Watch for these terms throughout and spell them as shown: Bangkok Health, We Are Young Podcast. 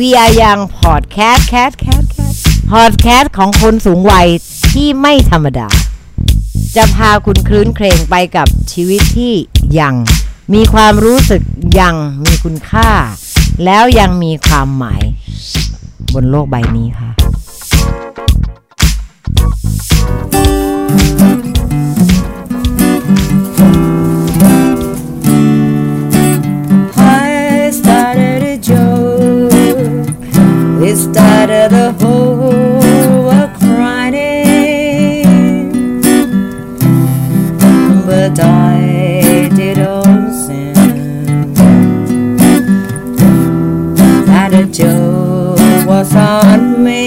We Are Young Podcast พอดแคสต์ของคนสูงวัยที่ไม่ธรรมดาจะพาคุณคลื้นเครงไปกับชีวิตที่ยังมีความรู้สึกยังมีคุณค่าแล้วยังมีความหมายบนโลกใบนี้ค่ะStarted the whole world crying, but I didn't sin. That a joke was on me.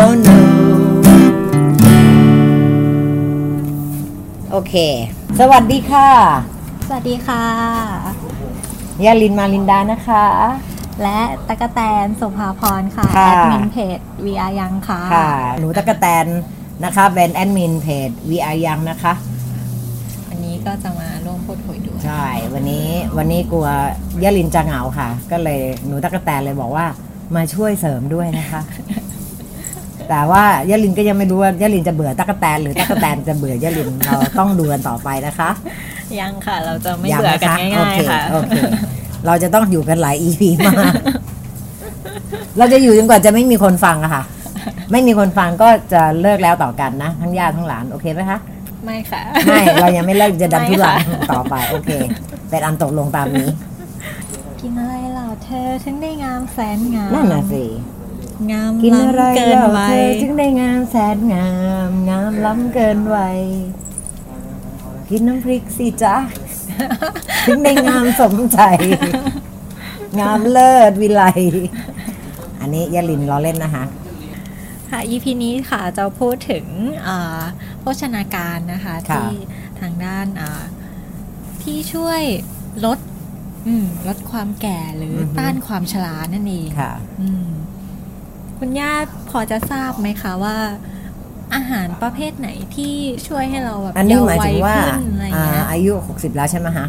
Oh no. โอเคสวัสดีค่ะสวัสดีค่ะยาลินมาลินดานะคะและตั๊กแตนสุภาพรค่ะแอดมินเพจ VR ยังค่ะหนูตั๊กแตนนะคะเป็นแอดมินเพจ VR ยังนะคะวันนี้ก็จะมาร่วมพูดคุยด้วยใช่วันนี้กลัวยะลินจะเหงาค่ะก็เลยหนูตั๊กแตนเลยบอกว่ามาช่วยเสริมด้วยนะคะ แต่ว่ายะลินก็ยังไม่รู้ว่ายะลินจะเบื่อตั๊กแตนหรือตั๊กแตนจะเบื่อยะลินเราต้องดูกันต่อไปนะคะยังค่ะเราจะไม่เบื่อกันง่ายๆค่ะเราจะต้องอยู่กันหลาย EP มาก เราจะอยู่จนกว่าจะไม่มีคนฟังอะค่ะไม่มีคนฟังก็จะเลิกแล้วต่อกันนะทั้งญาติทั้งหลานโอเคไหมคะไม่ค่ะไม่เรายังไม่เลิกจะดันทุรังต่อไปโอเคเป็นอันตกลงตามนี้กินอะไรเราเธอถึงได้งามแสนงามนั่นน่ะสิงามกินอะไรเราเธอถึงได้งามแสนงามงามล้ำเกินวัยกินน้ำพริกสิจ๊ะถึงได้งามสมใจงามเลิศวิไลอันนี้ยะลินล้อเล่นนะคะค่ะ EP นี้ค่ะจะพูดถึงโภชนาการนะคะที่ทางด้านที่ช่วยลดความแก่หรือต้านความชรานั่นเองค่ะคุณย่าพอจะทราบไหมคะว่าอาหารประเภทไหนที่ช่วยให้เราแบบเยาว์วัยขึ้นอะไรอย่างเงี้ยอายุ60แล้วใช่ไหมคะ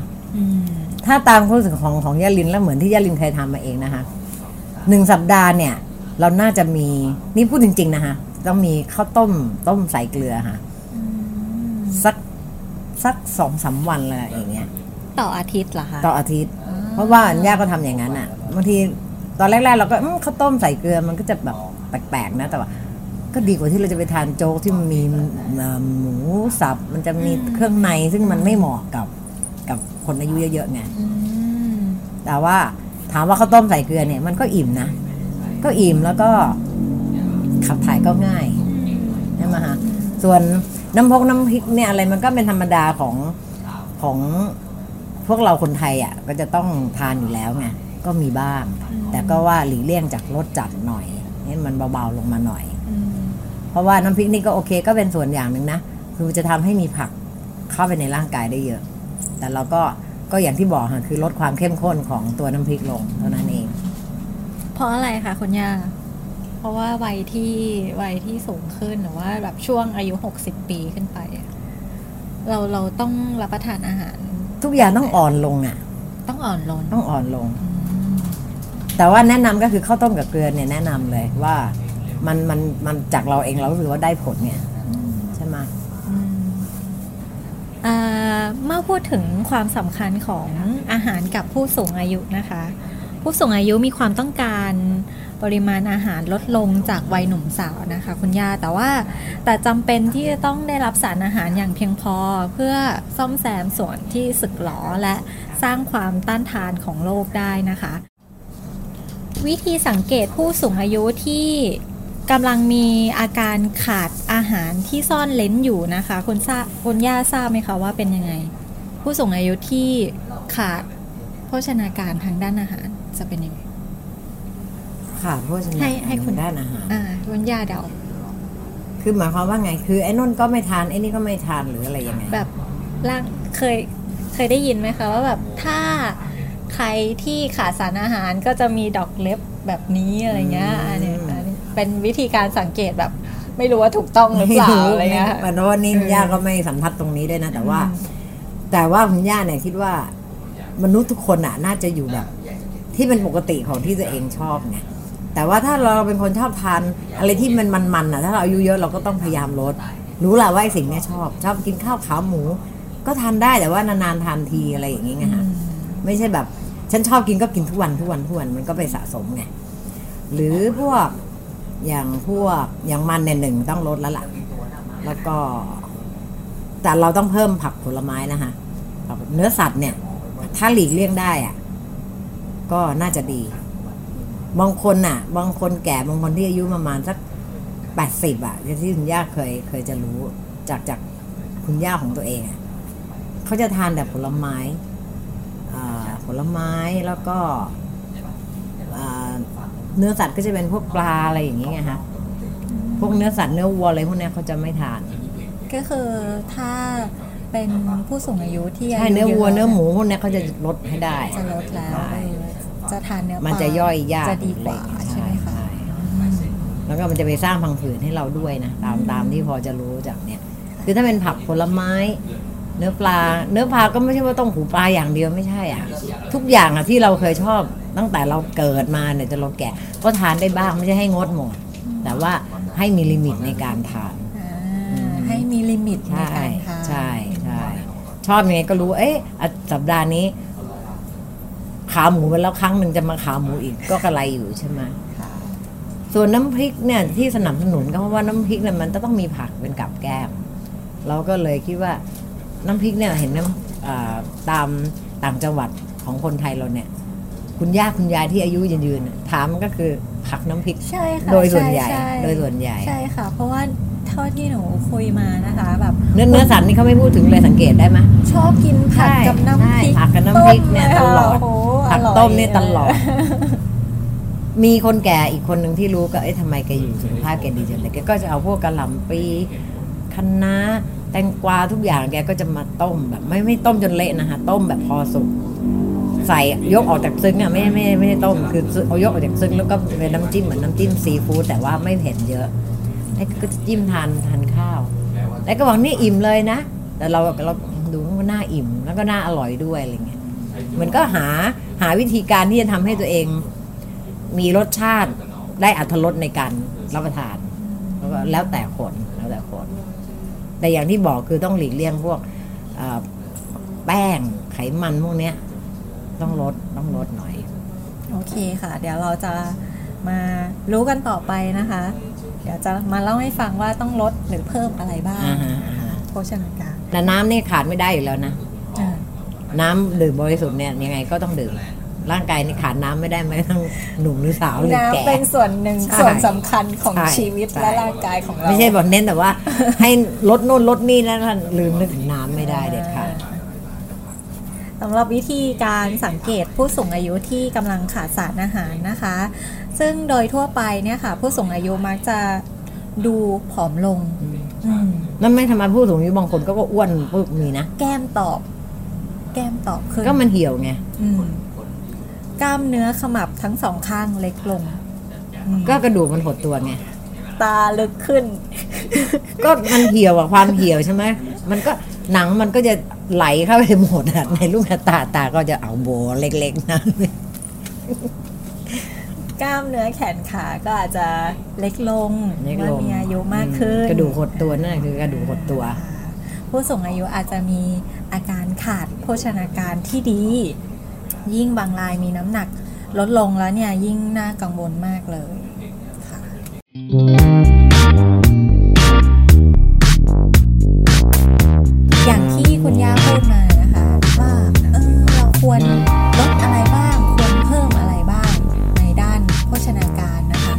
ถ้าตามความรู้สึกของยาลินแล้วเหมือนที่ยาลินเคยทำมาเองนะคะ1สัปดาห์เนี่ยเราน่าจะมีนี่พูดจริงๆนะคะต้องมีข้าวต้มใส่เกลือค่ะสัก 2-3 วันอะไรอย่างเงี้ยต่ออาทิตย์เหรอคะต่ออาทิตย์เพราะว่าย่าก็ทำอย่างนั้นอ่ะบางทีตอนแรกๆเราก็ข้าวต้มใส่เกลือมันก็จะแบบแปลกๆนะแต่ว่าก็ดีกว่าที่เราจะไปทานโจ๊กที่มันมีหมูสับมันจะมีเครื่องในซึ่งมันไม่เหมาะกับคนอายุเยอะๆไงแต่ว่าถามว่าข้าวต้มใส่เกลือเนี่ยมันก็อิ่มนะก็อิ่มแล้วก็ขับถ่ายก็ง่ายใช่ไหมฮะส่วนน้ำพริกเนี่ยอะไรมันก็เป็นธรรมดาของพวกเราคนไทยอ่ะก็จะต้องทานอยู่แล้วไงก็มีบ้างแต่ก็ว่าหลีกเลี่ยงจากรสจัดหน่อยให้มันเบาๆลงมาหน่อยเพราะว่าน้ำพริกนี่ก็โอเคก็เป็นส่วนอย่างหนึ่งนะคือจะทำให้มีผักเข้าไปในร่างกายได้เยอะแต่เราก็อย่างที่บอกค่ะคือลดความเข้มข้นของตัวน้ำพริกลงเท่านั้นเองเพราะอะไรคะคุณย่าเพราะว่าวัยที่สูงขึ้นหรือว่าแบบช่วงอายุ60ปีขึ้นไปเราต้องรับประทานอาหารทุกอย่างต้องอ่อนลงอ่ะต้องอ่อนลงแต่ว่าแนะนำก็คือข้าวต้มกับเกลือเนี่ยแนะนำเลยว่ามันจากเราเองเรารู้สึกว่าได้ผลเนี่ยใช่ไหมเมื่อพูดถึงความสำคัญของอาหารกับผู้สูงอายุนะคะผู้สูงอายุมีความต้องการปริมาณอาหารลดลงจากวัยหนุ่มสาวนะคะคุณย่าแต่จำเป็นที่จะต้องได้รับสารอาหารอย่างเพียงพอเพื่อซ่อมแซมส่วนที่สึกหรอและสร้างความต้านทานของโรคได้นะคะวิธีสังเกตผู้สูงอายุที่กำลังมีอาการขาดอาหารที่ซ่อนเล้นอยู่นะคะคุณย่าทราบไหมคะว่าเป็นยังไงผู้สูงอายุที่ขาดโภชนาการทางด้านอาหารจะเป็นยังไงขาดโภชนาให้คุณด้านอาหารคุณย่าเดาคือหมายความว่าไงคือไอ้นุ่นก็ไม่ทานไอ้นี่ก็ไม่ทานหรืออะไรยังไงแบบร่างเคยได้ยินไหมคะว่าแบบถ้าใครที่ขาดสารอาหารก็จะมีดอกเล็บแบบนี้อะไรเงี้ยเนี่ยเป็นวิธีการสังเกตแบบไม่รู้ว่าถูกต้องหรือเปล่าอะไรเงี้ยแต่ว่านี่ย่าก็ไม่สัมผัสตรงนี้ด้วยนะแต่ว่าคุณย่าเนี่ยคิดว่ามนุษย์ทุกคนน่ะน่าจะอยู่แบบ ที่เป็นปกติของที่ตัวเองชอบไงแต่ว่าถ้าเราเป็นคนชอบทานอะไรที่มันอ่ะถ้าเราอายุเยอะเราก็ต้องพยายามลดรู้แหละว่าไอ้สิ่งนี้ชอบกินข้าวขาหมูก็ทานได้แต่ว่านานๆทานทีอะไรอย่างงี้ไงฮะไม่ใช่แบบฉันชอบกินก็กินทุกวันมันก็ไปสะสมไงหรือพวกอย่างมันเนี่ยหนึ่งต้องลดแล้วล่ะแล้วก็แต่เราต้องเพิ่มผักผลไม้นะฮะเนื้อสัตว์เนี่ยถ้าหลีกเลี่ยงได้อ่ะก็น่าจะดีบางคนแก่บางคนที่อายุประมาณสัก80อ่ะที่คุณย่าเคยจะรู้จากคุณย่าของตัวเองเขาจะทานแต่ผลไม้แล้วก็เนื้อสัตว์ก็จะเป็นพวกปลาอะไรอย่างนี้ไงฮะพวกเนื้อสัตว์เนื้อวัวอะไรพวกนี้เขาจะไม่ทานก็คือถ้าเป็นผู้สูงอายุที่ใช่เนื้อวัวเนื้อหมูพวกนี้เขาจะลดให้ได้จะลดแล้วจะทานเนื้อปลามันจะย่อยยากจะดีกว่าใช่ไหมคะแล้วก็มันจะไปสร้างพังผืดให้เราด้วยนะตามที่พอจะรู้จากเนี่ยคือถ้าเป็นผักผลไม้เนื้อปลาก็ไม่ใช่ว่าต้องหูปลาอย่างเดียวไม่ใช่อ่ะทุกอย่างอ่ะที่เราเคยชอบตั้งแต่เราเกิดมาเนี่ยจนเราแก่ก็ทานได้บ้างไม่ใช่ให้งดหมดแต่ว่าให้มีลิมิตในการทานให้มีลิมิตในการทานใช่ชอบยังไงก็รู้เอ๊ะสัปดาห์นี้ขาหมูไปแล้วครั้งหนึ่งจะมาขาหมูอีกก็กระไรอยู่ใช่ไหมส่วนน้ำพริกเนี่ยที่สนับสนุนก็เพราะว่าน้ำพริกเนี่ยมันต้องมีผักเป็นกับแก้มเราก็เลยคิดว่าน้ำพริกเนี่ยเห็นน้ำตามต่างจังหวัดของคนไทยเราเนี่ยคุณย่าคุณยายที่อายุยืนถามก็คือผักน้ำพริกใช่ค่ะโดยส่วนใหญ่ใช่ค่ะเพราะว่าเท่าที่หนูคุยมานะคะแบบเนื้อสัตว์นี่เขาไม่พูดถึงเลยสังเกตได้ไหมชอบกินผักกับน้ำพริกผักกับน้ำพริกเนี่ยตลอดผักต้มเนี่ยตลอดมีคนแก่อีกคนหนึ่งที่รู้ก็เอ๊ะทำไมแกอยู่สุขภาพแกดีจังเลยแกก็จะเอาพวกกะหล่ำปลีคะน้าแตงกวาทุกอย่างแกก็จะมาต้มแบบไม่ต้มจนเละนะคะต้มแบบพอสุกใส่ยกออกจากซึ้งอ่ะไม่ได้ต้มคือเอายกออกจากซึ้งแล้วก็เป็นน้ำจิ้มเหมือนน้ำจิ้มซีฟู้ดแต่ว่าไม่เผ็ดเยอะแล้วก็จิ้มทานข้าวแล้วก็หวังนี่อิ่มเลยนะแต่เราดูว่าน่าอิ่มแล้วก็น่าอร่อยด้วยอะไรเงี้ยเหมือนก็หาวิธีการที่จะทำให้ตัวเองมีรสชาติได้อรรถรสในการรับประทานแล้วแต่คนแต่อย่างที่บอกคือต้องหลีกเลี่ยงพวกแป้งไขมันพวกเนี้ยต้องลดหน่อยโอเคค่ะเดี๋ยวเราจะมารู้กันต่อไปนะคะเดี๋ยวจะมาเล่าให้ฟังว่าต้องลดหรือเพิ่มอะไรบ้างโภชนาการแต่น้ำนี่ขาดไม่ได้อยู่แล้วนะน้ำดื่มบริสุทธิ์เนี่ยยังไงก็ต้องดื่มร่างกายนี่ขาดน้ำไม่ได้ไม่ทั้งหนุ่มหรือสาวหรือแก่น้ำเป็นส่วนหนึ่งส่วนสำคัญของชีวิตและร่างกายของเราไม่ใช่บอกเน้นแต่ว่าให้ลดโน่นลดนี่นั่นลืมนึกถึงน้ำไม่ได้เด็ดขาดสำหรับวิธีการสังเกตผู้สูงอายุที่กำลังขาดสารอาหารนะคะซึ่งโดยทั่วไปเนี่ยค่ะผู้สูงอายุมักจะดูผอมลงนั่นไม่ทำไมผู้สูงอายุบางคนก็อ้วนพวกนี้นะแก้มตอบคือก็มันเหี่ยวไงกล้ามเนื้อขมับทั้งสองข้างเล็กลงก็กระดูกมันหดตัวไงตาลึกขึ้นก็มันเหี่ยวอะความเหี่ยวใช่ไหมมันก็หนังมันก็จะไหลเข้าไปหมดอะในลูกตาก็จะเอาโบเล็กๆนั่นกล้ามเนื้อแขนขาก็อาจจะเล็กลงเมื่อมีอายุมากขึ้นกระดูกหดตัวนั่นคือกระดูกหดตัวผู้สูงอายุอาจจะมีอาการขาดโภชนาการที่ดียิ่งบางรายมีน้ำหนักลดลงแล้วเนี่ยยิ่งน่ากังวลมากเลยค่ะอย่างที่คุณย่าพูดมานะคะว่าเราควรลดอะไรบ้างควรเพิ่มอะไรบ้างในด้านโภชนาการนะคะ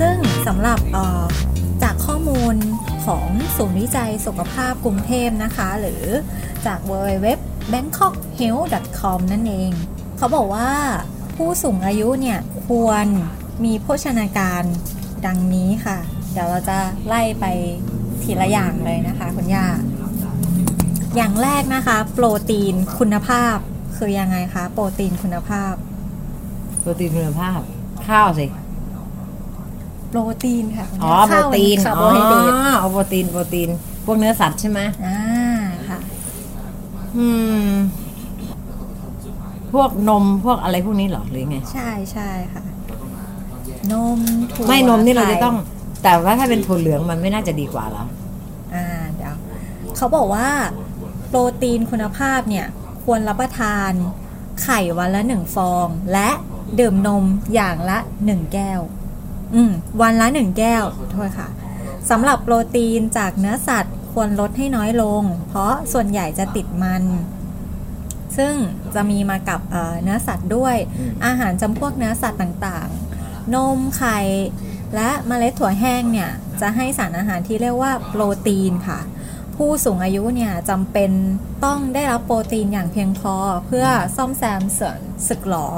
ซึ่งสำหรับจากข้อมูลของศูนย์วิจัยสุขภาพกรุงเทพนะคะหรือจากwww.bangkokhealth.com นั่นเองเขาบอกว่าผู้สูงอายุเนี่ยควรมีโภชนาการดังนี้ค่ะเดี๋ยวเราจะไล่ไปทีละอย่างเลยนะคะคุณย่าอย่างแรกนะคะโปรตีนคุณภาพคือยังไงคะโปรตีนคุณภาพข้าวสิโปรตีนค่ะอ๋อโปรตีนอ๋อเอาโปรตีนพวกเนื้อสัตว์ใช่ไหมค่ะ พวกนมพวกอะไรพวกนี้หรอหรือไงใช่ใช่ค่ะนมถั่วไม่นมนี่เราจะต้องแต่ว่าถ้าเป็นถั่วเหลืองมันไม่น่าจะดีกว่าหรอเดี๋ยวเขาบอกว่าโปรตีนคุณภาพเนี่ยควรรับประทานไข่วันละ1ฟองและดื่มนมอย่างละ1แก้ววันละ1แก้วโทษค่ะสำหรับโปรตีนจากเนื้อสัตว์ควรลดให้น้อยลงเพราะส่วนใหญ่จะติดมันซึ่งจะมีมากับเนื้อสัตว์ด้วยอาหารจำพวกเนื้อสัตว์ต่างๆนมไข่และเมล็ดถั่วแห้งเนี่ยจะให้สารอาหารที่เรียกว่าโปรตีนค่ะผู้สูงอายุเนี่ยจำเป็นต้องได้รับโปรตีนอย่างเพียงพอเพื่อซ่อมแซมส่วนสึกหรอ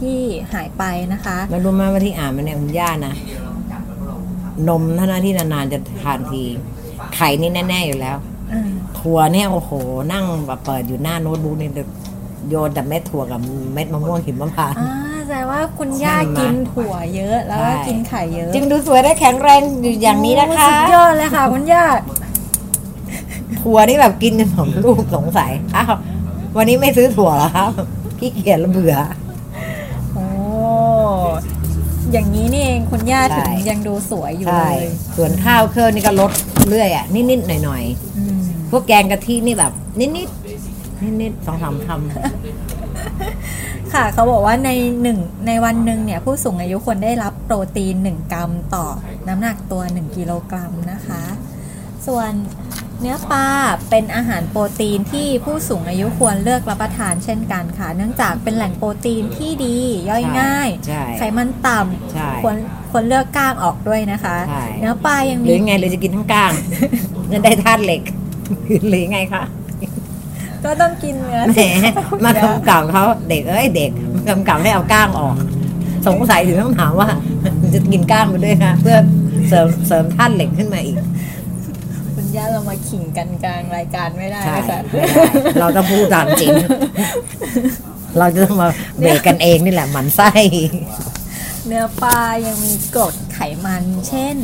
ที่หายไปนะคะแล้วรู้ไหมว่าที่อ่านมาเนี่ยคุณย่านะนมท่านาที่นานๆจะทานทีไข่นี่แน่ๆอยู่แล้วถั่วเนี่ยโอ้โหนั่งแบบเปิดอยู่หน้าโน้ตบุ๊กนี่โยนแต่เม็ดถั่วกับเม็ดมะม่วงหิมพานต์แสดงว่าคุณย่ากินถั่วเยอะแล้วก็กินไข่เยอะจึงดูสวยและแข็งแรงอยู่อย่างนี้นะคะสุดยอดเลยค่ะคุณย่าถั่วนี่แบบกินจนผมลูกสงสัยอ้าววันนี้ไม่ซื้อถั่วแล้วครับขี้เกียจแล้วเบื่อโอ้อย่างนี้นี่เองคุณย่าถึงยังดูสวยอยู่เลยส่วนข้าวเครื่องนี่ก็ลดเรื่อยอ่ะนิดๆหน่อยๆพวกแกงกะทินี่แบบนิดๆนิดๆสองสามคำค่ะเขาบอกว่าในวันหนึ่งเนี่ยผู้สูงอายุควรได้รับโปรตีน1กรัมต่อน้ำหนักตัว1กิโลกรัมนะคะส่วนเนื้อปลาเป็นอาหารโปรตีนที่ผู้สูงอายุควรเลือกรับประทานเช่นกันค่ะเนื่องจากเป็นแหล่งโปรตีนที่ดีย่อยง่ายไขมันต่ำควรเลือกก้างออกด้วยนะคะเนื้อปลายังมีหรือไงเลยจะกินทั้งก้างนั่นได้ธาตุเหล็กหรือไงคะก็ต้องกินเนื้อแหมมากำกับเขาเด็กเด็กกำกับให้เอาก้างออกสงสัยถึงต้องถามว่าจะกินก้างไปด้วยนะเพื่อเสริมธาตุเหล็กขึ้นมาอีกย่าเรามาขิงกันกลางรายการไม่ได้ค่ะเราต้องพูดตามจริงเราจะต้องมาเบรกกันเองนี่แหละมันไส้เนื้อปลายังมีกรดไขมันเช่น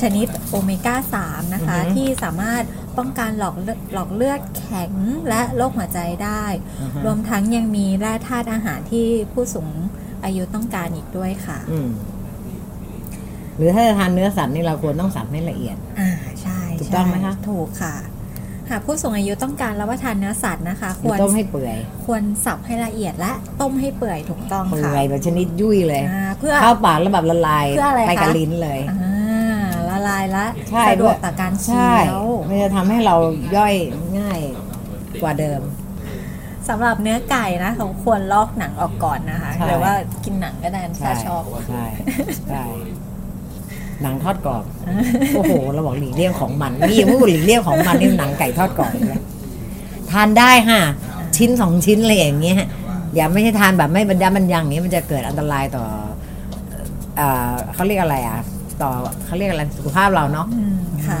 ชนิดโอเมก้า3นะคะที่สามารถป้องกันหลอกเลือดแข็งและโรคหัวใจได้รวมทั้งยังมีแร่ธาตุอาหารที่ผู้สูงอายุต้องการอีกด้วยค่ะหรือถ้าจะทานเนื้อสัตว์นี่เราควรต้องสับให้ละเอียดใช่ถูกต้องไหมคะถูกค่ะหากผู้สูงอายุต้องการรับประทานเนื้อสัตว์นะคะควรต้มให้เปื่อยควรสับให้ละเอียดและต้มให้เปื่อยถูกต้องค่ะเปื่อยแบบชนิดยุ่ยเลยเพื่อเข้าปากแล้วแบบละลายไปกับลิ้นเลยละลายและสะดวกต่อการเคี้ยวมันจะทำให้เราย่อยง่ายกว่าเดิมสำหรับเนื้อไก่นะเขาควรลอกหนังออกก่อนนะคะหรือว่ากินหนังก็ได้ถ้าชอบใช่หนังทอดกรอบโอ้โหเราบอกหลีกเลี่ยงของมันนี่พูดหลีกเลี่ยงของมันนี่หนังไก่ทอดกรอบเลยทานได้ฮะชิ้น2ชิ้นอะไรอย่างเงี้ยอย่าไม่ใช่ทานแบบไม่บรรยาบรรยังอย่างนี้มันจะเกิดอันตรายต่อเขาเรียกอะไรอ่ะต่อเขาเรียกอะไรสุขภาพเราเนาะค่ะ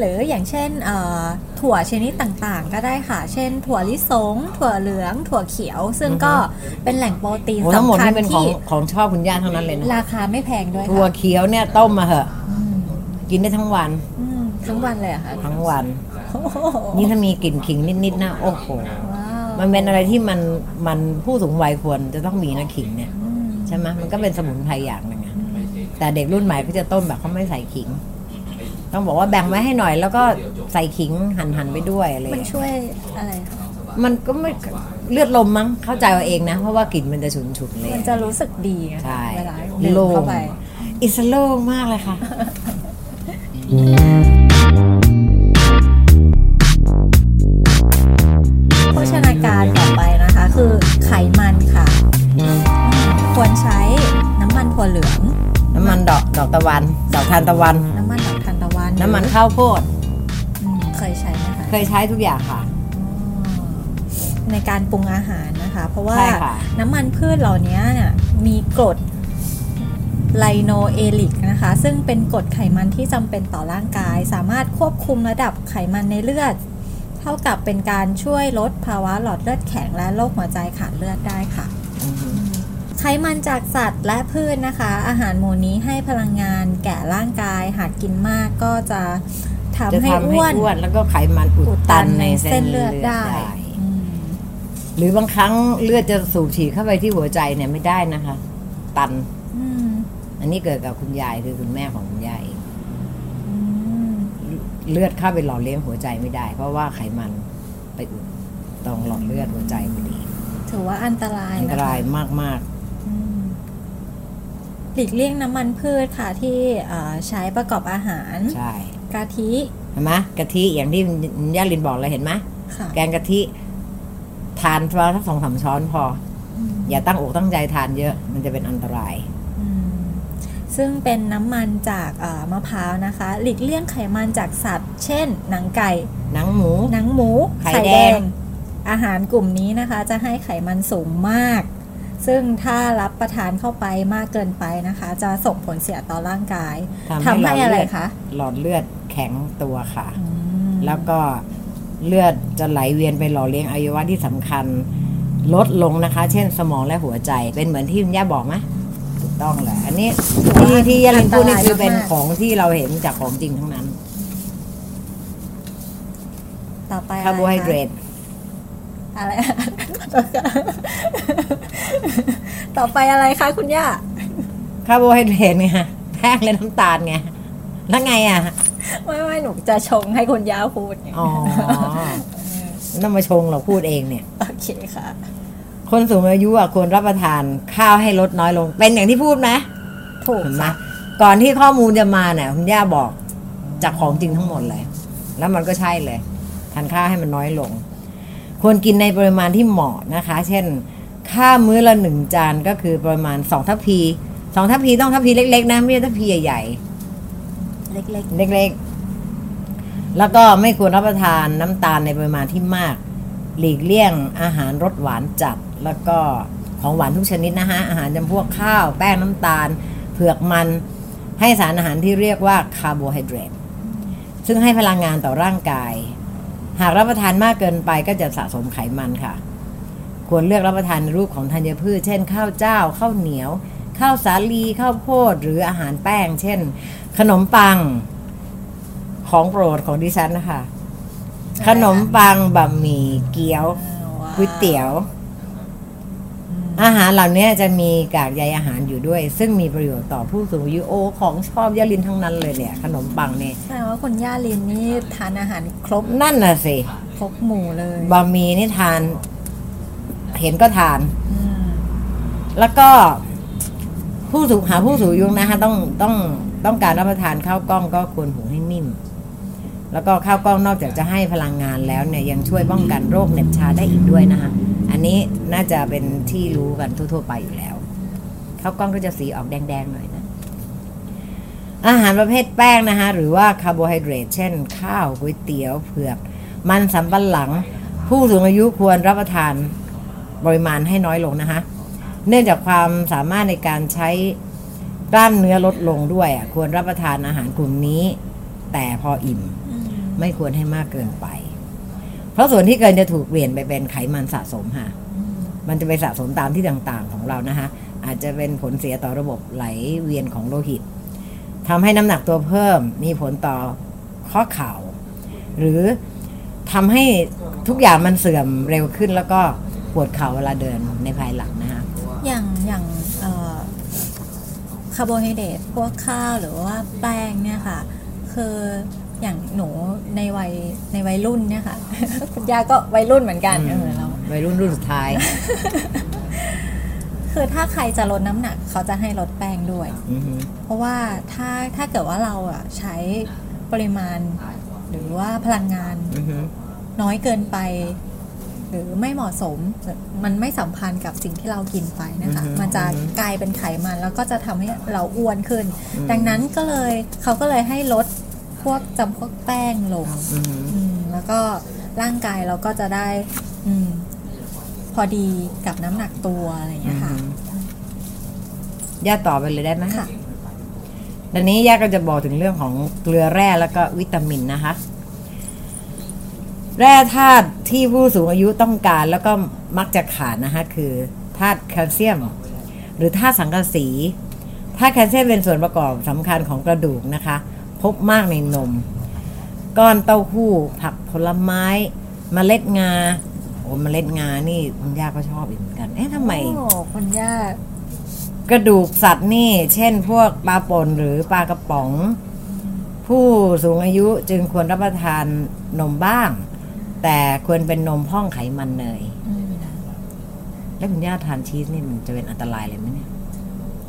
หรืออย่างเช่นถั่วชนิดต่างๆก็ได้ค่ะเช่นถั่วลิสงถั่วเหลืองถั่วเขียวซึ่งก็เป็นแหล่งโปรตีนสำคัญที่ของชอบคุณย่าเท่านั้นเลยนะราคาไม่แพงด้วยถั่วเขียวเนี่ยต้มมาเหอะกินได้ทั้งวันทั้งวันเลยค่ะทั้งวันนี่ถ้ามีกลิ่นขิงนิดๆนะโอ้โหมันเป็นอะไรที่มันผู้สูงวัยควรจะต้องมีนะขิงเนี่ยใช่ไหมมันก็เป็นสมุนไพรอย่างนึงแต่เด็กรุ่นใหม่ก็จะต้มแบบเขาไม่ใส่ขิงต้องบอกว่าแบ่งไว้ให้หน่อยแล้วก็ใส่ขิงหั่นๆไปด้วยอะไรมันช่วยอะไรมันก็ไม่เลือดลมมั้งเข้าใจเอาเองนะเพราะว่ากลิ่นมันจะฉุนๆเลยมันจะรู้สึกดีใช่โล่งอิสโล่งมากเลยค่ะโภชนาการต่อไปนะคะคือไขมันค่ะควรใช้น้ำมันถั่วเหลืองน้ำมันดอกตะวันดอกทานตะวันน้ำมันข้าวโพดเคยใช้ไหมคะเคยใช้ทุกอย่างค่ะในการปรุงอาหารนะคะเพราะว่าน้ำมันพืชเหล่านี้เนี่ยมีกรดไลโนเอลิกนะคะซึ่งเป็นกรดไขมันที่จำเป็นต่อร่างกายสามารถควบคุมระดับไขมันในเลือดเท่ากับเป็นการช่วยลดภาวะหลอดเลือดแข็งและโรคหัวใจขาดเลือดได้ค่ะไขมันจากสัตว์และพืชนะคะอาหารหมู่นี้ให้พลังงานแก่ร่างกายหากกินมากก็จะทำให้อ้วนแล้วก็ไขมันอุดตันในเส้นเลือดได้ หรือบางครั้งเลือดจะสูบฉีดเข้าไปที่หัวใจเนี่ยไม่ได้นะคะตันอันนี้เกิดกับคุณยายคือคุณแม่ของคุณยายเองเลือดเข้าไปหล่อเลี้ยงหัวใจไม่ได้เพราะว่าไขมันไปอุดตรงหลอดเลือดหัวใจพอดีถือว่าอันตรายอันตรายมากๆหลีกเลี่ยงน้ำมันพืชค่ะที่ใช้ประกอบอาหารใช่กะทิเห็นไหมกะทิอย่างที่ย่าลินบอกเลยเห็นไหมแกงกะทิทานเพียง 2-3 ช้อนพออย่าตั้งอกตั้งใจทานเยอะมันจะเป็นอันตรายซึ่งเป็นน้ำมันจากมะพร้าวนะคะหลีกเลี่ยงไขมันจากสัตว์เช่นหนังไก่หนังหมูไข่แดงอาหารกลุ่มนี้นะคะจะให้ไขมันสูงมากซึ่งถ้ารับประทานเข้าไปมากเกินไปนะคะจะส่งผลเสียต่อร่างกายทำให้อะไรคะหลอดเลือดแข็งตัวค่ะแล้วก็เลือดจะไหลเวียนไปหล่อเลี้ยงอวัยวะที่สำคัญลดลงนะคะเช่นสมองและหัวใจเป็นเหมือนที่คุณย่าบอกไหมถูกต้องแหละอันนี้ที่ย่าลินพูดนี่คือเป็นของที่เราเห็นจากของจริงทั้งนั้นต่อไปคาร์โบไฮเดรตอะไรต่อไปอะไรคะคุณย่าคาร์โบไฮเดรตไงแป้งและน้ำตาลไงแล้วไงอ่ะไม่หนูจะชงให้คุณย่าพูดอ๋อนั่นมาชงเราพูดเองเนี่ยโอเคค่ะคนสูงอายุควรรับประทานข้าวให้ลดน้อยลงเป็นอย่างที่พูดไหมถูกนะก่อนที่ข้อมูลจะมาเนี่ยคุณย่าบอกจากของจริงทั้งหมดเลยแล้วมันก็ใช่เลยทานข้าวให้มันน้อยลงควรกินในปริมาณที่เหมาะนะคะเช่นข้าวมื้อละ1จานก็คือประมาณ2 ทัพพีต้องทัพพีเล็กๆนะไม่ใช่ทัพพีใหญ่ๆเล็กๆแล้วก็ไม่ควรรับประทานน้ำตาลในปริมาณที่มากหลีกเลี่ยงอาหารรสหวานจัดแล้วก็ของหวานทุกชนิดนะฮะอาหารจำพวกข้าวแป้งน้ำตาลเผือกมันให้สารอาหารที่เรียกว่าคาร์โบไฮเดรตซึ่งให้พลังงานต่อร่างกายหากรับประทานมากเกินไปก็จะสะสมไขมันค่ะควรเลือกรับประทานในรูปของธัญพืชเช่นข้าวเจ้าข้าวเหนียวข้าวสาลีข้าวโพดหรืออาหารแป้งเช่นขนมปังของโปรดของดิฉันนะคะขนมปังบะหมี่เกี๊ยวก๋วยเตี๋ยวอาหารเหล่านี้จะมีกากใยอาหารอยู่ด้วยซึ่งมีประโยชน์ต่อผู้สูงอายุโอของชอบย่าลินทั้งนั้นเลยเนี่ยขนมปังเนี่ยแสดงว่าคนย่าลินนี่ทานอาหารครบนั่นน่ะสิครบหมู่เลยบะหมี่นี่ทานเห็นก็ทานแล้วก็ผู้สูงอายุนะคะต้องการรับประทานข้าวกล้องก็ควรหุงให้นิ่มแล้วก็ข้าวกล้องนอกจากจะให้พลังงานแล้วเนี่ยยังช่วยป้องกันโรคเหน็บชาได้อีกด้วยนะคะอันนี้น่าจะเป็นที่รู้กันทั่วๆไปอยู่แล้วข้าวกล้องก็จะสีออกแดงๆหน่อยนะอาหารประเภทแป้งนะคะหรือว่าคาร์โบไฮเดรตเช่นข้าวก๋วยเตี๋ยวเผือกมันสำปะหลังผู้สูงอายุควรรับประทานปริมาณให้น้อยลงนะคะเนื่องจากความสามารถในการใช้กล้ามเนื้อลดลงด้วยควรรับประทานอาหารกลุ่มนี้แต่พออิ่มไม่ควรให้มากเกินไปเพราะส่วนที่เกินจะถูกเปลี่ยนไปเป็นไขมันสะสมค่ะมันจะไปสะสมตามที่ต่างๆของเรานะคะอาจจะเป็นผลเสียต่อระบบไหลเวียนของโลหิตทำให้น้ำหนักตัวเพิ่มมีผลต่อข้อเข่าหรือทำให้ทุกอย่างมันเสื่อมเร็วขึ้นแล้วก็ปวดเข่าเวลาเดินในภายหลังนะคะอย่างคาร์โบไฮเดรตพวกข้าวหรือว่าแป้งเนี่ยค่ะคืออย่างหนูในวัยรุ่นเนี่ยค่ะคุณย่าก็วัยรุ่นเหมือนกันเราวัยรุ่นรุ่นสุดท้ายคือถ้าใครจะลดน้ำหนักเขาจะให้ลดแป้งด้วยเพราะว่าถ้าเกิดว่าเราอ่ะใช้ปริมาณหรือว่าพลังงานน้อยเกินไปหรือไม่เหมาะสมมันไม่สัมพันธ์กับสิ่งที่เรากินไปนะคะมันจะกลายเป็นไขมันแล้วก็จะทำให้เราอ้วนขึ้นดังนั้นเขาก็เลยให้ลดพวกจำพวกแป้งลงแล้วก็ร่างกายเราก็จะได้พอดีกับน้ำหนักตัวอะไรอย่างเงี้ยค่ะย่าต่อไปเลยได้ไหมค่ะตอนนี้ย่าก็จะบอกถึงเรื่องของเกลือแร่แล้วก็วิตามินนะคะแร่ธาตุที่ผู้สูงอายุต้องการแล้วก็มักจะขาดนะคะคือธาตุแคลเซียมหรือธาตุสังกะสีธาตุแคลเซียมเป็นส่วนประกอบสำคัญของกระดูกนะคะพบมากในนมก้อนเต้าหู้ผักผลไม้เมล็ดงา เมล็ดงานี่คุณย่าก็ชอบอีกเหมือนกันเอ๊ะทำไมคุณย่ากระดูกสัตว์นี่เช่นพวกปลาป่นหรือปลากระป๋องผู้สูงอายุจึงควรรับประทานนมบ้างแต่ควรเป็นนมพ่องไขมันเนยแล้วคุณย่าทานชีสนี่มันจะเป็นอันตรายเลยไหมเนี่ย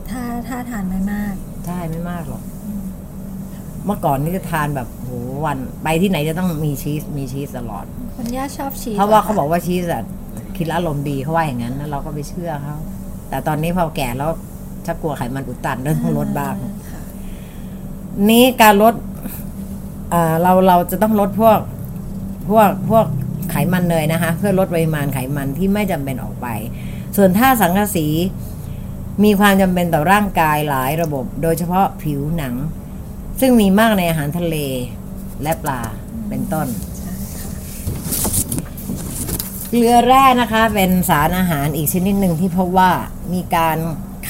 ถ้าทานไม่มากใช่ไม่มากหรอกเมื่อก่อนนี่จะทานแบบโหวันไปที่ไหนจะต้องมีชีสตลอดคุณย่าชอบชีสเพราะว่าเขาบอกว่าชีสอะคิดแล้วอารมณ์ดีเขาว่าอย่างนั้นแล้วเราก็ไปเชื่อเขาแต่ตอนนี้พอแก่แล้วชักกลัวไขมันอุดตันเรื่องลดบ้างนี้การลดเราจะต้องลดพวกไขมันเนยนะคะเพื่อลดปริมาณไขมันที่ไม่จำเป็นออกไปส่วนธาตุสังกะสีมีความจำเป็นต่อร่างกายหลายระบบโดยเฉพาะผิวหนังซึ่งมีมากในอาหารทะเลและปลาเป็นต้นเกลือแร่นะคะเป็นสารอาหารอีกชนิดหนึ่งที่พบว่ามีการ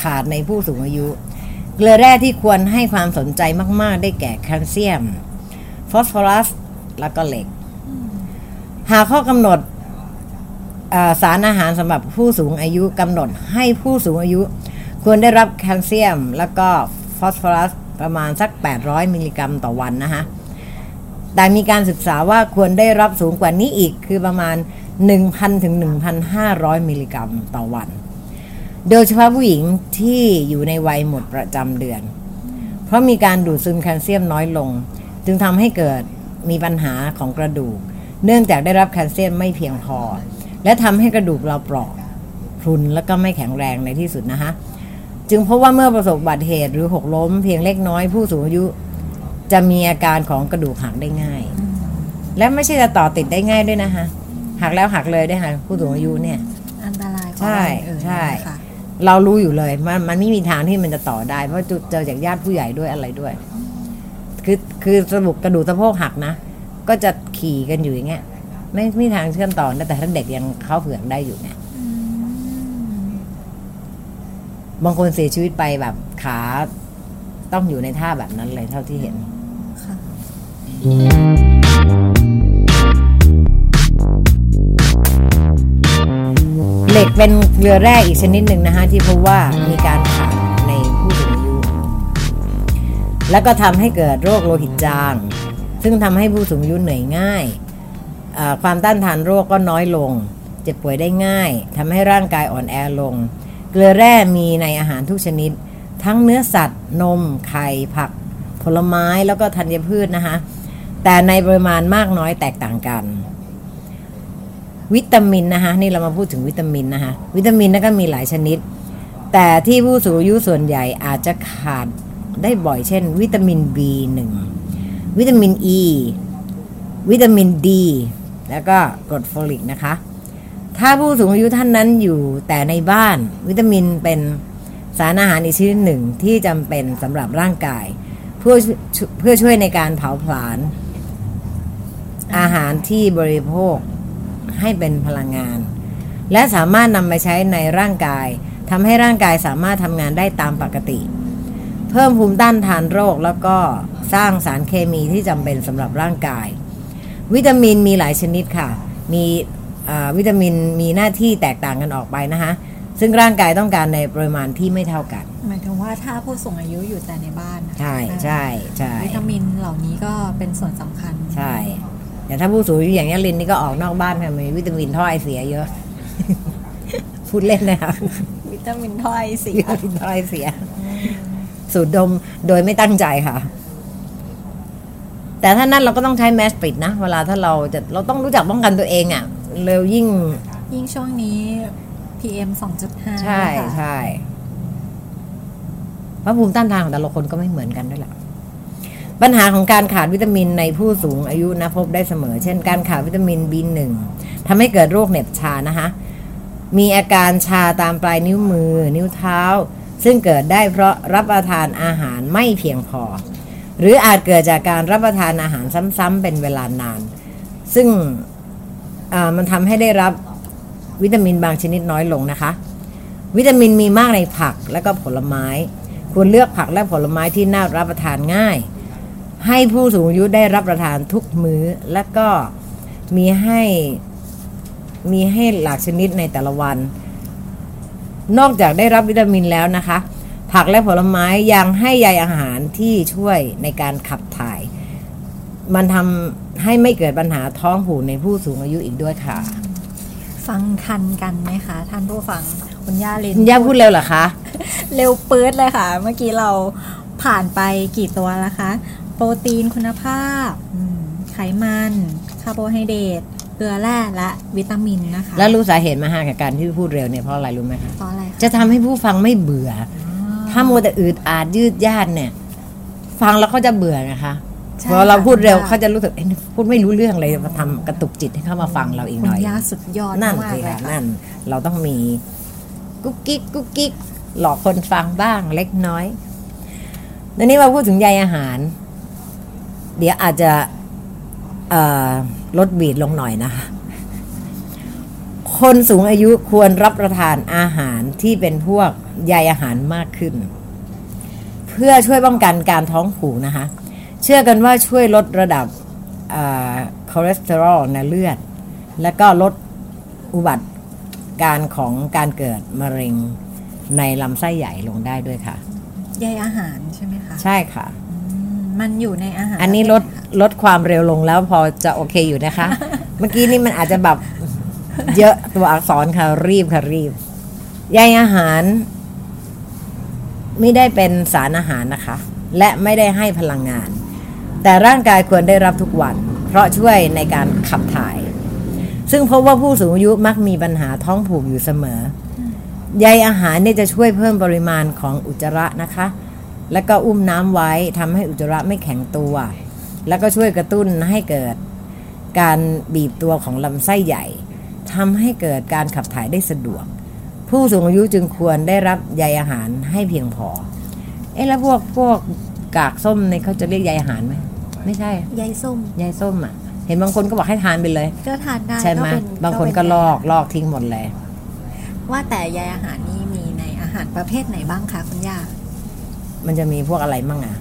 ขาดในผู้สูงอายุเกลือแร่ที่ควรให้ความสนใจมากๆได้แก่แคลเซียมฟอสฟอรัสและก็เหล็กหากข้อกำหนดสารอาหารสำหรับผู้สูงอายุกำหนดให้ผู้สูงอายุควรได้รับแคลเซียมและก็ฟอสฟอรัสประมาณสัก800มิลลิกรัมต่อวันนะคะแต่มีการศึกษาว่าควรได้รับสูงกว่านี้อีกคือประมาณ 1,000 ถึง 1,500 มิลลิกรัมต่อวันโดยเฉพาะผู้หญิงที่อยู่ในวัยหมดประจำเดือนเพราะมีการดูดซึมแคลเซียมน้อยลงจึงทำให้เกิดมีปัญหาของกระดูกเนื่องจากได้รับแคลเซียมไม่เพียงพอและทำให้กระดูกเราเปราะพรุนและก็ไม่แข็งแรงในที่สุดนะคะจึงพบว่าเมื่อประสบอุบัติเหตุหรือหกล้มเพียงเล็กน้อยผู้สูงอายุจะมีอาการของกระดูกหักได้ง่ายและไม่ใช่จะต่อติดได้ง่ายด้วยนะคะหักแล้วหักเลยได้ค่ะผู้สูงอายุเนี่ยอันตรายใช่ใช่เรารู้อยู่เลยมันไม่มีทางที่มันจะต่อได้เพราะเจอจากญาติผู้ใหญ่ด้วยอะไรด้วยคือสรุปกระดูกสะโพกหักนะก็จะขี่กันอยู่อย่างเงี้ยไม่มีทางเชื่อมต่อแต่ถ้าเด็กยังเข้าเผือกได้อยู่เนี่ยบางคนเสียชีวิตไปแบบขาต้องอยู่ในท่าแบบนั้นเลยเท่าที่เห็นเหล็กเป็นเกลือแร่อีกชนิดหนึ่งนะคะที่พบว่ามีการขาดในผู้สูงอายุแล้วก็ทำให้เกิดโรคโลหิตจางซึ่งทำให้ผู้สูงอายุเหนื่อยง่ายความต้านทานโรคก็น้อยลงเจ็บป่วยได้ง่ายทำให้ร่างกายอ่อนแอลงเกลือแร่มีในอาหารทุกชนิดทั้งเนื้อสัตว์นมไข่ผักผลไม้แล้วก็ธัญพืชนะคะแต่ในปริมาณมากน้อยแตกต่างกันวิตามินนะคะนี่เรามาพูดถึงวิตามินนะคะวิตามินนั้นก็มีหลายชนิดแต่ที่ผู้สูงอายุส่วนใหญ่อาจจะขาดได้บ่อยเช่นวิตามิน B1 วิตามิน E วิตามิน D แล้วก็กรดโฟลิกนะคะถ้าผู้สูงอายุท่านนั้นอยู่แต่ในบ้านวิตามินเป็นสารอาหารอีกชนิดหนึ่งที่จำเป็นสำหรับร่างกายเพื่อช่วยในการเผาผลาญอาหารที่บริโภคให้เป็นพลังงานและสามารถนำไปใช้ในร่างกายทำให้ร่างกายสามารถทำงานได้ตามปกติเพิ่มภูมิต้านทานโรคแล้วก็สร้างสารเคมีที่จำเป็นสำหรับร่างกายวิตามินมีหลายชนิดค่ะมีวิตามินมีหน้าที่แตกต่างกันออกไปนะคะซึ่งร่างกายต้องการในปริมาณที่ไม่เท่ากันหมายถึงว่าถ้าผู้สูงอายุอยู่แต่ในบ้านใช่ใช่ใช่วิตามินเหล่านี้ก็เป็นส่วนสำคัญใช่แต่ถ้าผู้สูงอายุอย่างนี้ลินนี่ก็ออกนอกบ้านค่ะมีวิตามินท่อไอเสียเยอะพูดเล่นนะคะวิตามินท่อไอเสียสูดดมโดยไม่ตั้งใจค่ะแต่ถ้านั้นเราก็ต้องใช้แมสปิดนะเวลาถ้าเราต้องรู้จักป้องกันตัวเองอ่ะเร็วยิ่งช่วงนี้ PM 2.5 ใช่ใช่เพราะภูมิต้านทานของแต่ละคนก็ไม่เหมือนกันด้วยแหละปัญหาของการขาดวิตามินในผู้สูงอายุนะพบได้เสมอเช่นการขาดวิตามิน B1 ทำให้เกิดโรคเหน็บชานะคะมีอาการชาตามปลายนิ้วมือนิ้วเท้าซึ่งเกิดได้เพราะรับประทานอาหารไม่เพียงพอหรืออาจเกิดจากการรับประทานอาหารซ้ำๆเป็นเวลานานซึ่งมันทำให้ได้รับวิตามินบางชนิดน้อยลงนะคะวิตามินมีมากในผักและก็ผลไม้ควรเลือกผักและผลไม้ที่น่ารับประทานง่ายให้ผู้สูงอายุได้รับประทานทุกมื้อและก็มีให้ มีให้หลากชนิดในแต่ละวันนอกจากได้รับวิตามินแล้วนะคะผักและผลไม้ยังให้ใยอาหารที่ช่วยในการขับถ่ายมันทำให้ไม่เกิดปัญหาท้องผูกในผู้สูงอายุอีกด้วยค่ะฟังทันกันไหมคะท่านผู้ฟังคุณย่าลินคุณย่าพูดเร็วเหรอคะเร็วปื๊ดเลยค่ะเมื่อกี้เราผ่านไปกี่ตัวแล้วคะโปรตีนคุณภาพไขมันคาร์โบไฮเดรตเกลือแร่และวิตามินนะคะแล้วรู้สาเหตุมาห่างกับการที่พูดเร็วเนี่ยเพราะอะไรรู้ไหมคะเพราะอะไรจะทำให้ผู้ฟังไม่เบื่อถ้ามัวแต่อืดอาดยืดยาดเนี่ยฟังแล้วเขาจะเบื่อนะคะพอเราพูดเร็วเขาจะรู้สึกพูดไม่รู้เรื่องเลยมาทำกระตุกจิตให้เข้ามาฟังเราอีกหน่อยยาสุดยอดนั่นเลยค่ะนั่นเราต้องมีกุ๊กกิ๊กกุ๊กกิ๊กหลอกคนฟังบ้างเล็กน้อยตอนนี้มาพูดถึงใยอาหารเดี๋ยวอาจจะลดบีทลงหน่อยนะคะคนสูงอายุควรรับประทานอาหารที่เป็นพวกใยอาหารมากขึ้นเพื่อช่วยป้องกันการท้องผูกนะคะเชื่อกันว่าช่วยลดระดับคอเลสเตอรอลในเลือดและก็ลดอุบัติการของการเกิดมะเร็งในลำไส้ใหญ่ลงได้ด้วยค่ะใยอาหารใช่ไหมคะใช่ค่ะมันอยู่ในอาหารอันนี้ลดความเร็วลงแล้วพอจะโอเคอยู่นะคะ เมื่อกี้นี่มันอาจจะแบบเยอะตัวอักษรค่ะรีบค่ะรีบใยอาหารไม่ได้เป็นสารอาหารนะคะและไม่ได้ให้พลังงานแต่ร่างกายควรได้รับทุกวันเพราะช่วยในการขับถ่ายซึ่งพบว่าผู้สูงอายุมักมีปัญหาท้องผูกอยู่เสมอใยอาหารเนี่ยจะช่วยเพิ่มปริมาณของอุจจาระนะคะแล้วก็อุ้มน้ำไว้ทำให้อุจจาระไม่แข็งตัวแล้วก็ช่วยกระตุ้นให้เกิดการบีบตัวของลำไส้ใหญ่ทำให้เกิดการขับถ่ายได้สะดวกผู้สูงอายุจึงควรได้รับใยอาหารให้เพียงพอแล้วพวกกากส้มเนี่ยเขาจะเรียกใยอาหารไหมไม่ใช่ใยส้มใยส้มอ่ะเห็นบางคนก็บอกให้ทานไปเลยก็ทานได้ใช่ไหมบางคนก็ลอกทิ้งหมดเลยว่าแต่ใยอาหารนี่มีในอาหารประเภทไหนบ้างคะคุณย่ามันจะมีพวกอะไรบ้างอ่ะ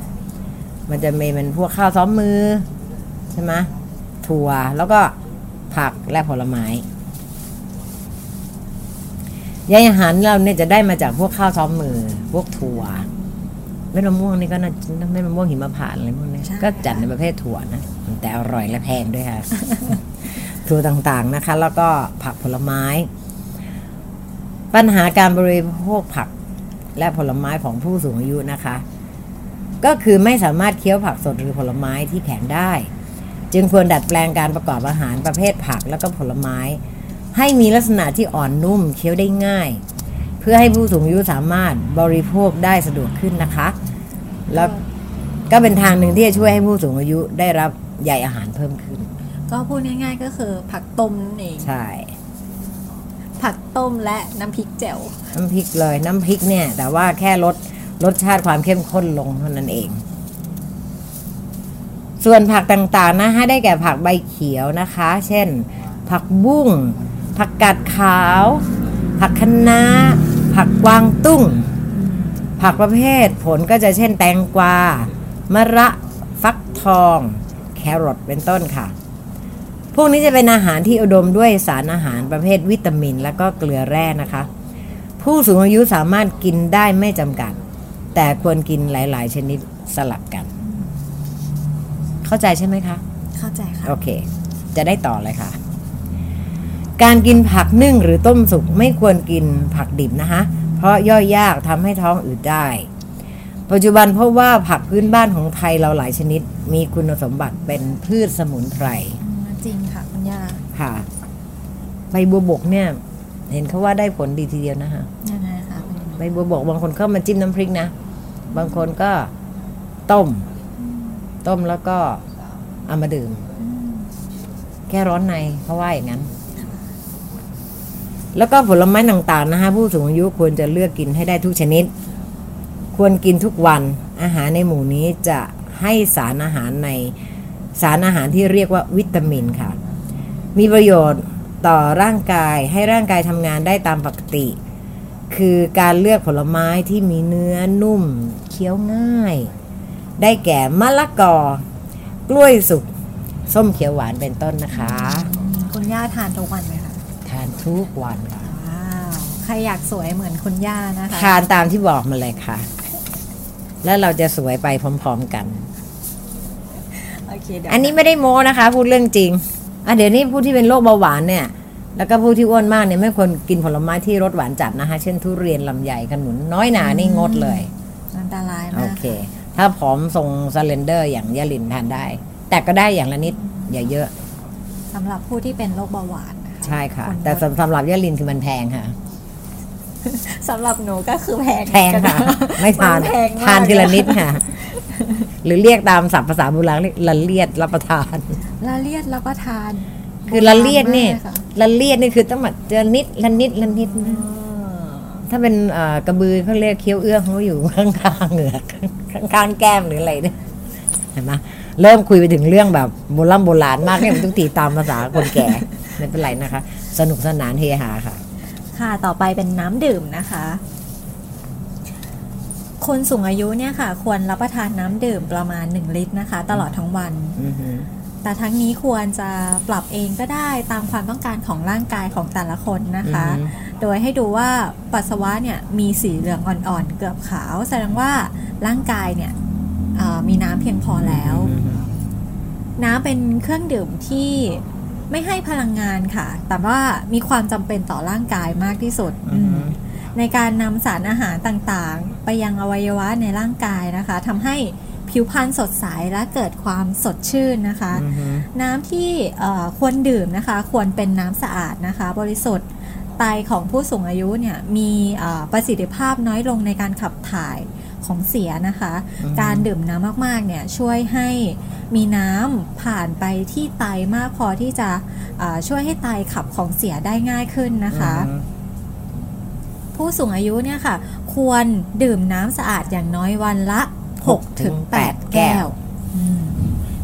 มันจะมีเป็นพวกข้าวซ้อมมือใช่ไหมถั่วแล้วก็ผักและผลไม้ใยอาหารเราเนี่ยจะได้มาจากพวกข้าวซ้อมมือพวกถั่วเม็ดมะม่วงนี่ก็น่าเม็ดมะม่วงหิมพานต์อะไรพวกนี้ก็จัดในประเภทถั่วนะแต่อร่อยและแพงด้วยค่ะ ถั่วต่างๆนะคะแล้วก็ผักผลไม้ปัญหาการบริโภคผักและผลไม้ของผู้สูงอายุนะคะก็คือไม่สามารถเคี้ยวผักสดหรือผลไม้ที่แข็งได้จึงควรดัดแปลงการประกอบอาหารประเภทผักแล้วก็ผลไม้ให้มีลักษณะที่อ่อนนุ่มเคี้ยวได้ง่ายเพื่อให้ผู้สูงอายุสามารถบริโภคได้สะดวกขึ้นนะคะแล้วก็เป็นทางหนึ่งที่จะช่วยให้ผู้สูงอายุได้รับใยอาหารเพิ่มขึ้นก็พูดง่ายๆก็คือผักต้มนั่นเองใช่ผักต้มและน้ำพริกแจ่วน้ำพริกเลยน้ำพริกเนี่ยแต่ว่าแค่ลดชาติความเข้มข้นลงเท่านั้นเองส่วนผักต่างๆนะฮะได้แก่ผักใบเขียวนะคะเช่นผักบุ้งผักกาดขาวผักคะน้าผักกวางตุ้งผักประเภทผลก็จะเช่นแตงกวามะระฟักทองแครอทเป็นต้นค่ะพวกนี้จะเป็นอาหารที่อุดมด้วยสารอาหารประเภทวิตามินและก็เกลือแร่นะคะผู้สูงอายุสามารถกินได้ไม่จำกัดแต่ควรกินหลายๆชนิดสลับกันเข้าใจใช่ไหมคะเข้าใจค่ะโอเคจะได้ต่อเลยค่ะการกินผักนึ่งหรือต้มสุกไม่ควรกินผักดิบนะคะเพราะย่อยยากทำให้ท้องอืดได้ปัจจุบันพบว่าผักพื้นบ้านของไทยเราหลายชนิดมีคุณสมบัติเป็นพืชสมุนไพรจริงค่ะคุณย่าค่ะใบบัวบกเนี่ยเห็นเขาว่าได้ผลดีทีเดียวนะคะยังไงคะใบบัวบกบางคนก็มาจิ้มน้ำพริกนะบางคนก็ต้มแล้วก็เอามาดื่มแค่ร้อนในเขาว่าอย่างนั้นแล้วก็ผลไม้ต่างๆนะคะผู้สูงอายุควรจะเลือกกินให้ได้ทุกชนิดควรกินทุกวันอาหารในหมู่นี้จะให้สารอาหารที่เรียกว่าวิตามินค่ะมีประโยชน์ต่อร่างกายให้ร่างกายทำงานได้ตามปกติคือการเลือกผลไม้ที่มีเนื้อนุ่มเคี้ยวง่ายได้แก่มะละกอกล้วยสุกส้มเขียวหวานเป็นต้นนะคะคุณย่าทานทุกวันไหมคะท ทุกวันค่ะใครอยากสวยเหมือนคุณย่านะคะทานตามที่บอกมาเลยค่ะแล้วเราจะสวยไปพร้อมๆกันอันนี้ไม่ได้โม้นะคะพูดเรื่องจริงเดี๋ยวนี้ผู้ที่เป็นโรคเบาหวานเนี่ยแล้วก็ผู้ที่อ้วนมากเนี่ยไม่ควรกินผลไม้ที่รสหวานจัดนะคะเช่นทุเรียนลำไยขนุนน้อยหนานี่งดเลยอันตรายมากโอเคถ้าผอมทรงสเลนเดอร์อย่างยะลินทานได้แต่ก็ได้อย่างละนิดอย่าเยอะสำหรับผู้ที่เป็นโรคเบาหวานใช่ค่ะแต่สำหรับยะลินคือมันแพงค่ะสำหรับหนูก็คือแพงค่ะไม่ทานทีละนิดค่ะหรือเรียกตามศัพท์ภาษาโบราณละเลียดรับประทานละเลียดรับประทานคือละเลียดนี่คือต้องมาเจอนิดละนิดละนิดถ้าเป็นกระบือเขาเรียกเคี้ยวเอื้องเขาอยู่ข้างๆเหงือกข้างๆแก้มหรืออะไรเนี่ยเห็นไหมเริ่มคุยไปถึงเรื่องแบบโบราณมากเนี่ยมันต้องตีตามภาษาคนแก่ไม่เป็นไรนะคะสนุกสนานเฮฮาค่ะค่ะต่อไปเป็นน้ำดื่มนะคะคนสูงอายุเนี่ยค่ะควรรับประทานน้ำดื่มประมาณ1ลิตรนะคะตลอดทั้งวันแต่ทั้งนี้ควรจะปรับเองก็ได้ตามความต้องการของร่างกายของแต่ละคนนะคะโดยให้ดูว่าปัสสาวะเนี่ยมีสีเหลืองอ่อนๆเกือบขาวแสดงว่าร่างกายเนี่ยมีน้ำเพียงพอแล้วน้ำเป็นเครื่องดื่มที่ไม่ให้พลังงานค่ะแต่ว่ามีความจำเป็นต่อร่างกายมากที่สุดในการนำสารอาหารต่างๆไปยังอวัยวะในร่างกายนะคะทำให้ผิวพรรณสดใสและเกิดความสดชื่นนะคะน้ำที่ควรดื่มนะคะควรเป็นน้ำสะอาดนะคะบริสุทธิ์ไตของผู้สูงอายุเนี่ยมีประสิทธิภาพน้อยลงในการขับถ่ายของเสียนะคะการดื่มน้ำมากๆเนี่ยช่วยให้มีน้ำผ่านไปที่ไตมากพอที่จะช่วยให้ไตขับของเสียได้ง่ายขึ้นนะคะผู้สูงอายุเนี่ยค่ะควรดื่มน้ำสะอาดอย่างน้อยวันละ 6-8 แก้ว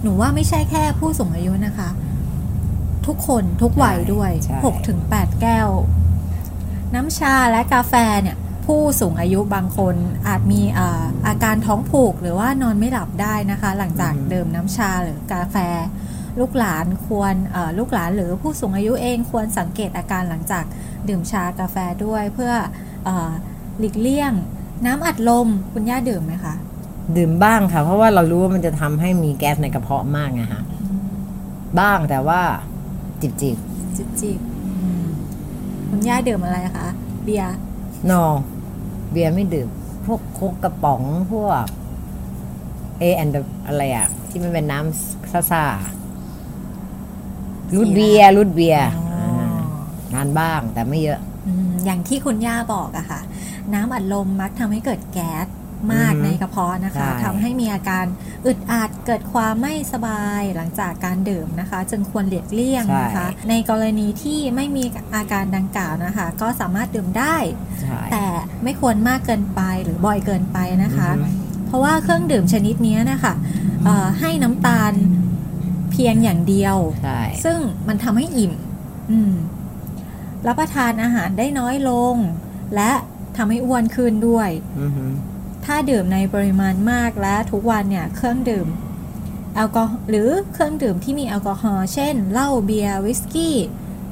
หนูว่าไม่ใช่แค่ผู้สูงอายุนะคะทุกคนทุกวัยด้วย 6-8 แก้วน้ำชาและกาแฟเนี่ยผู้สูงอายุบางคนอาจมีอาการท้องผูกหรือว่านอนไม่หลับได้นะคะหลังจากดื่มน้ำชาหรือกาแฟลูกหลานหรือผู้สูงอายุเองควรสังเกตอาการหลังจากดื่มชากาแฟด้วยเพื่อหลีกเลี่ยงน้ำอัดลมคุณย่าดื่มไหมคะดื่มบ้างค่ะเพราะว่าเรารู้ว่ามันจะทำให้มีแก๊สในกระเพาะมากนะฮะบ้างแต่ว่าจิบคุณย่าดื่มอะไรคะเบียร์เบียร์ไม่ดื่มพวกโค้กกระป๋องพวกอะไรอะที่มันเป็นน้ำซ่าๆรูดเบียร์นานบ้างแต่ไม่เยอะอย่างที่คุณย่าบอกอะค่ะน้ำอัดลมมักทำให้เกิดแก๊สมากในกระเพาะนะคะทำให้มีอาการอึดอัดเกิดความไม่สบายหลังจากการดื่มนะคะจึงควรหลีกเลี่ยงนะคะในกรณีที่ไม่มีอาการดังกล่าวนะคะก็สามารถดื่มได้แต่ไม่ควรมากเกินไปหรือบ่อยเกินไปนะคะเพราะว่าเครื่องดื่มชนิดนี้นะคะให้น้ำตาลเพียงอย่างเดียวซึ่งมันทำให้อิ่มรับประทานอาหารได้น้อยลงและทำให้อ้วนขึ้นด้วยถ้าดื่มในปริมาณมากและทุกวันเนี่ยเครื่องดื่มแอลกอฮอล์หรือเครื่องดื่มที่มีแอลกอฮอล์เช่นเหล้าเบียร์วิสกี้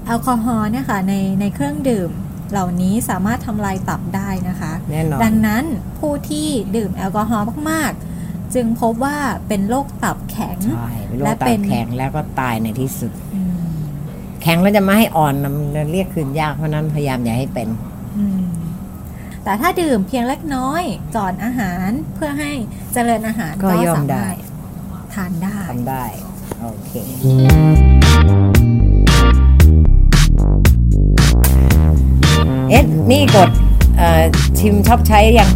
แอลกอฮอล์นะคะในเครื่องดื่มเหล่านี้สามารถทำลายตับได้นะคะดังนั้นผู้ที่ดื่มแอลกอฮอล์มากๆจึงพบว่าเป็นโรคตับแข็งและเป็นแข็งแล้วก็ตายในที่สุดแข็งแล้วจะไม่ให้อ่อนมันเรียกคืนยากเพราะนั้นพยายามอย่าให้เป็นแต่ถ้าดื่มเพียงเล็กน้อยก่อนอาหารเพื่อให้เจริญอาหารก็สามารถทานได้ทำได้โอเคนี่กดชิมชอบใช้ยัง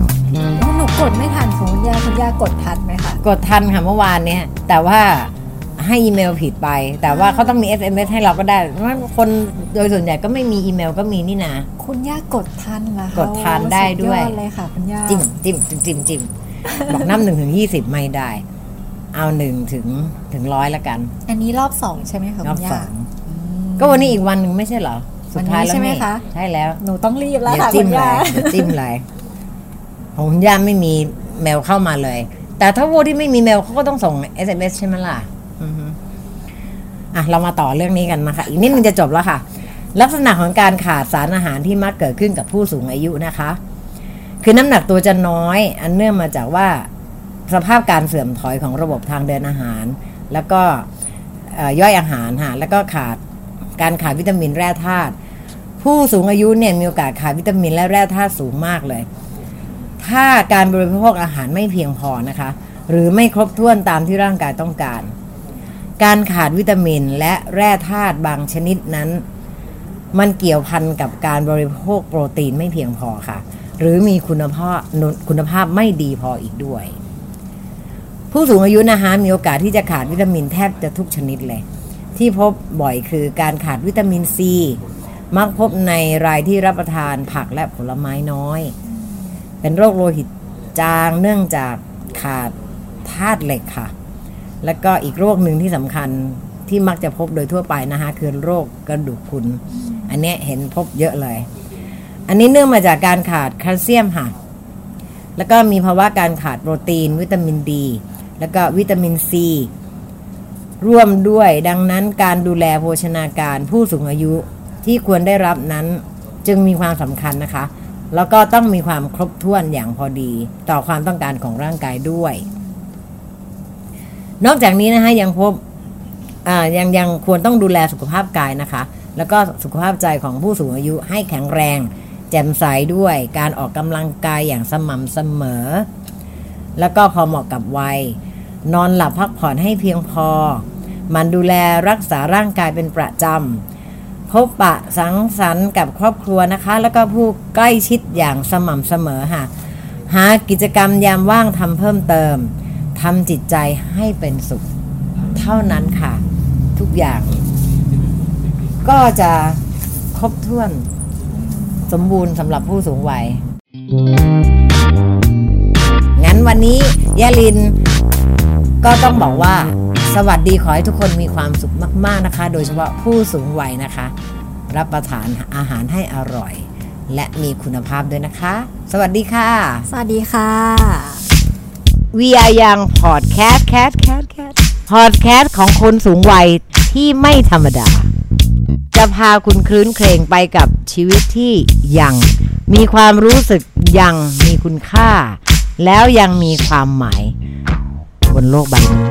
หนูกดไม่ทันของคุณย่ากดทันไหมคะกดทันค่ะเมื่อวานเนี่ยแต่ว่าให้อีเมลผิดไปแต่ว่าเขาต้องมี SMS ให้เราก็ได้เพราะคนโดยส่วนใหญ่ก็ไม่มีอีเมลก็มีนี่นะคุณย่ากดทันล่ะกดทันได้ด้วยเลยค่ะคุณย่าจิ้มบอกน้ำ1-20ไม่ได้เอา1-100ละกันอันนี้รอบ2ใช่ไหมคะคุณย่าก็วันนี้อีกวันนึงไม่ใช่เหรอสุดท้ายแล้วใช่ไหมคะใช่แล้วหนูต้องรีบแล้วค่ะคุณย่าจิ้มเลยของคุณย่าไม่มีเมลเข้ามาเลยแต่ถ้าว่าที่ไม่มีเมลเขาก็ต้องส่ง SMS ใช่ไหมล่ะเรามาต่อเรื่องนี้กันนะคะอีกนิดนึงจะจบแล้วค่ะ ลักษณะของการขาดสารอาหารที่มักเกิดขึ้นกับผู้สูงอายุนะคะคือน้ำหนักตัวจะน้อยอันเนื่องมาจากว่าสภาพการเสื่อมถอยของระบบทางเดินอาหารแล้วก็ย่อยอาหารแล้วก็ขาดวิตามินแร่ธาตุผู้สูงอายุเนี่ยมีโอกาสขาดวิตามินและแร่ธาตุสูงมากเลยถ้าการบริโภคอาหารไม่เพียงพอนะคะหรือไม่ครบถ้วนตามที่ร่างกายต้องการการขาดวิตามินและแร่ธาตุบางชนิดนั้นมันเกี่ยวพันกับการบริโภคโปรตีนไม่เพียงพอค่ะหรือมีคุณภาพไม่ดีพออีกด้วยผู้สูงอายุนะคะมีโอกาสที่จะขาดวิตามินแทบจะทุกชนิดเลยที่พบบ่อยคือการขาดวิตามินซีมักพบในรายที่รับประทานผักและผลไม้น้อยเป็นโรคโลหิตจางเนื่องจากขาดธาตุเหล็กค่ะแล้วก็อีกโรคหนึ่งที่สำคัญที่มักจะพบโดยทั่วไปนะคะคือโรคกระดูกพรุนอันนี้เห็นพบเยอะเลยอันนี้เนื่องมาจากการขาดแคลเซียมค่ะแล้วก็มีภาวะการขาดโปรตีนวิตามินดีแล้วก็วิตามินซีร่วมด้วยดังนั้นการดูแลโภชนาการผู้สูงอายุที่ควรได้รับนั้นจึงมีความสำคัญนะคะแล้วก็ต้องมีความครบถ้วนอย่างพอดีต่อความต้องการของร่างกายด้วยนอกจากนี้นะคะยังพบยังควรต้องดูแลสุขภาพกายนะคะแล้วก็สุขภาพใจของผู้สูงอายุให้แข็งแรงแจ่มใสด้วยการออกกำลังกายอย่างสม่ำเสมอแล้วก็พอเหมาะกับวัยนอนหลับพักผ่อนให้เพียงพอมันดูแลรักษาร่างกายเป็นประจำพบปะสังสรรค์กับครอบครัวนะคะแล้วก็ผู้ใกล้ชิดอย่างสม่ำเสมอค่ะหากิจกรรมยามว่างทำเพิ่มเติมทำจิตใจให้เป็นสุขเท่านั้นค่ะทุกอย่างก็จะครบถ้วนสมบูรณ์สำหรับผู้สูงวัยงั้นวันนี้ย่าลินก็ต้องบอกว่าสวัสดีขอให้ทุกคนมีความสุขมากๆนะคะโดยเฉพาะผู้สูงวัยนะคะรับประทานอาหารให้อร่อยและมีคุณภาพด้วยนะคะสวัสดีค่ะสวัสดีค่ะ We Are Young Podcast Podcast ของคนสูงวัยที่ไม่ธรรมดาจะพาคุณคลื้นเครงไปกับชีวิตที่ยังมีความรู้สึกยังมีคุณค่าแล้วยังมีความหมายบนโลกใบนี้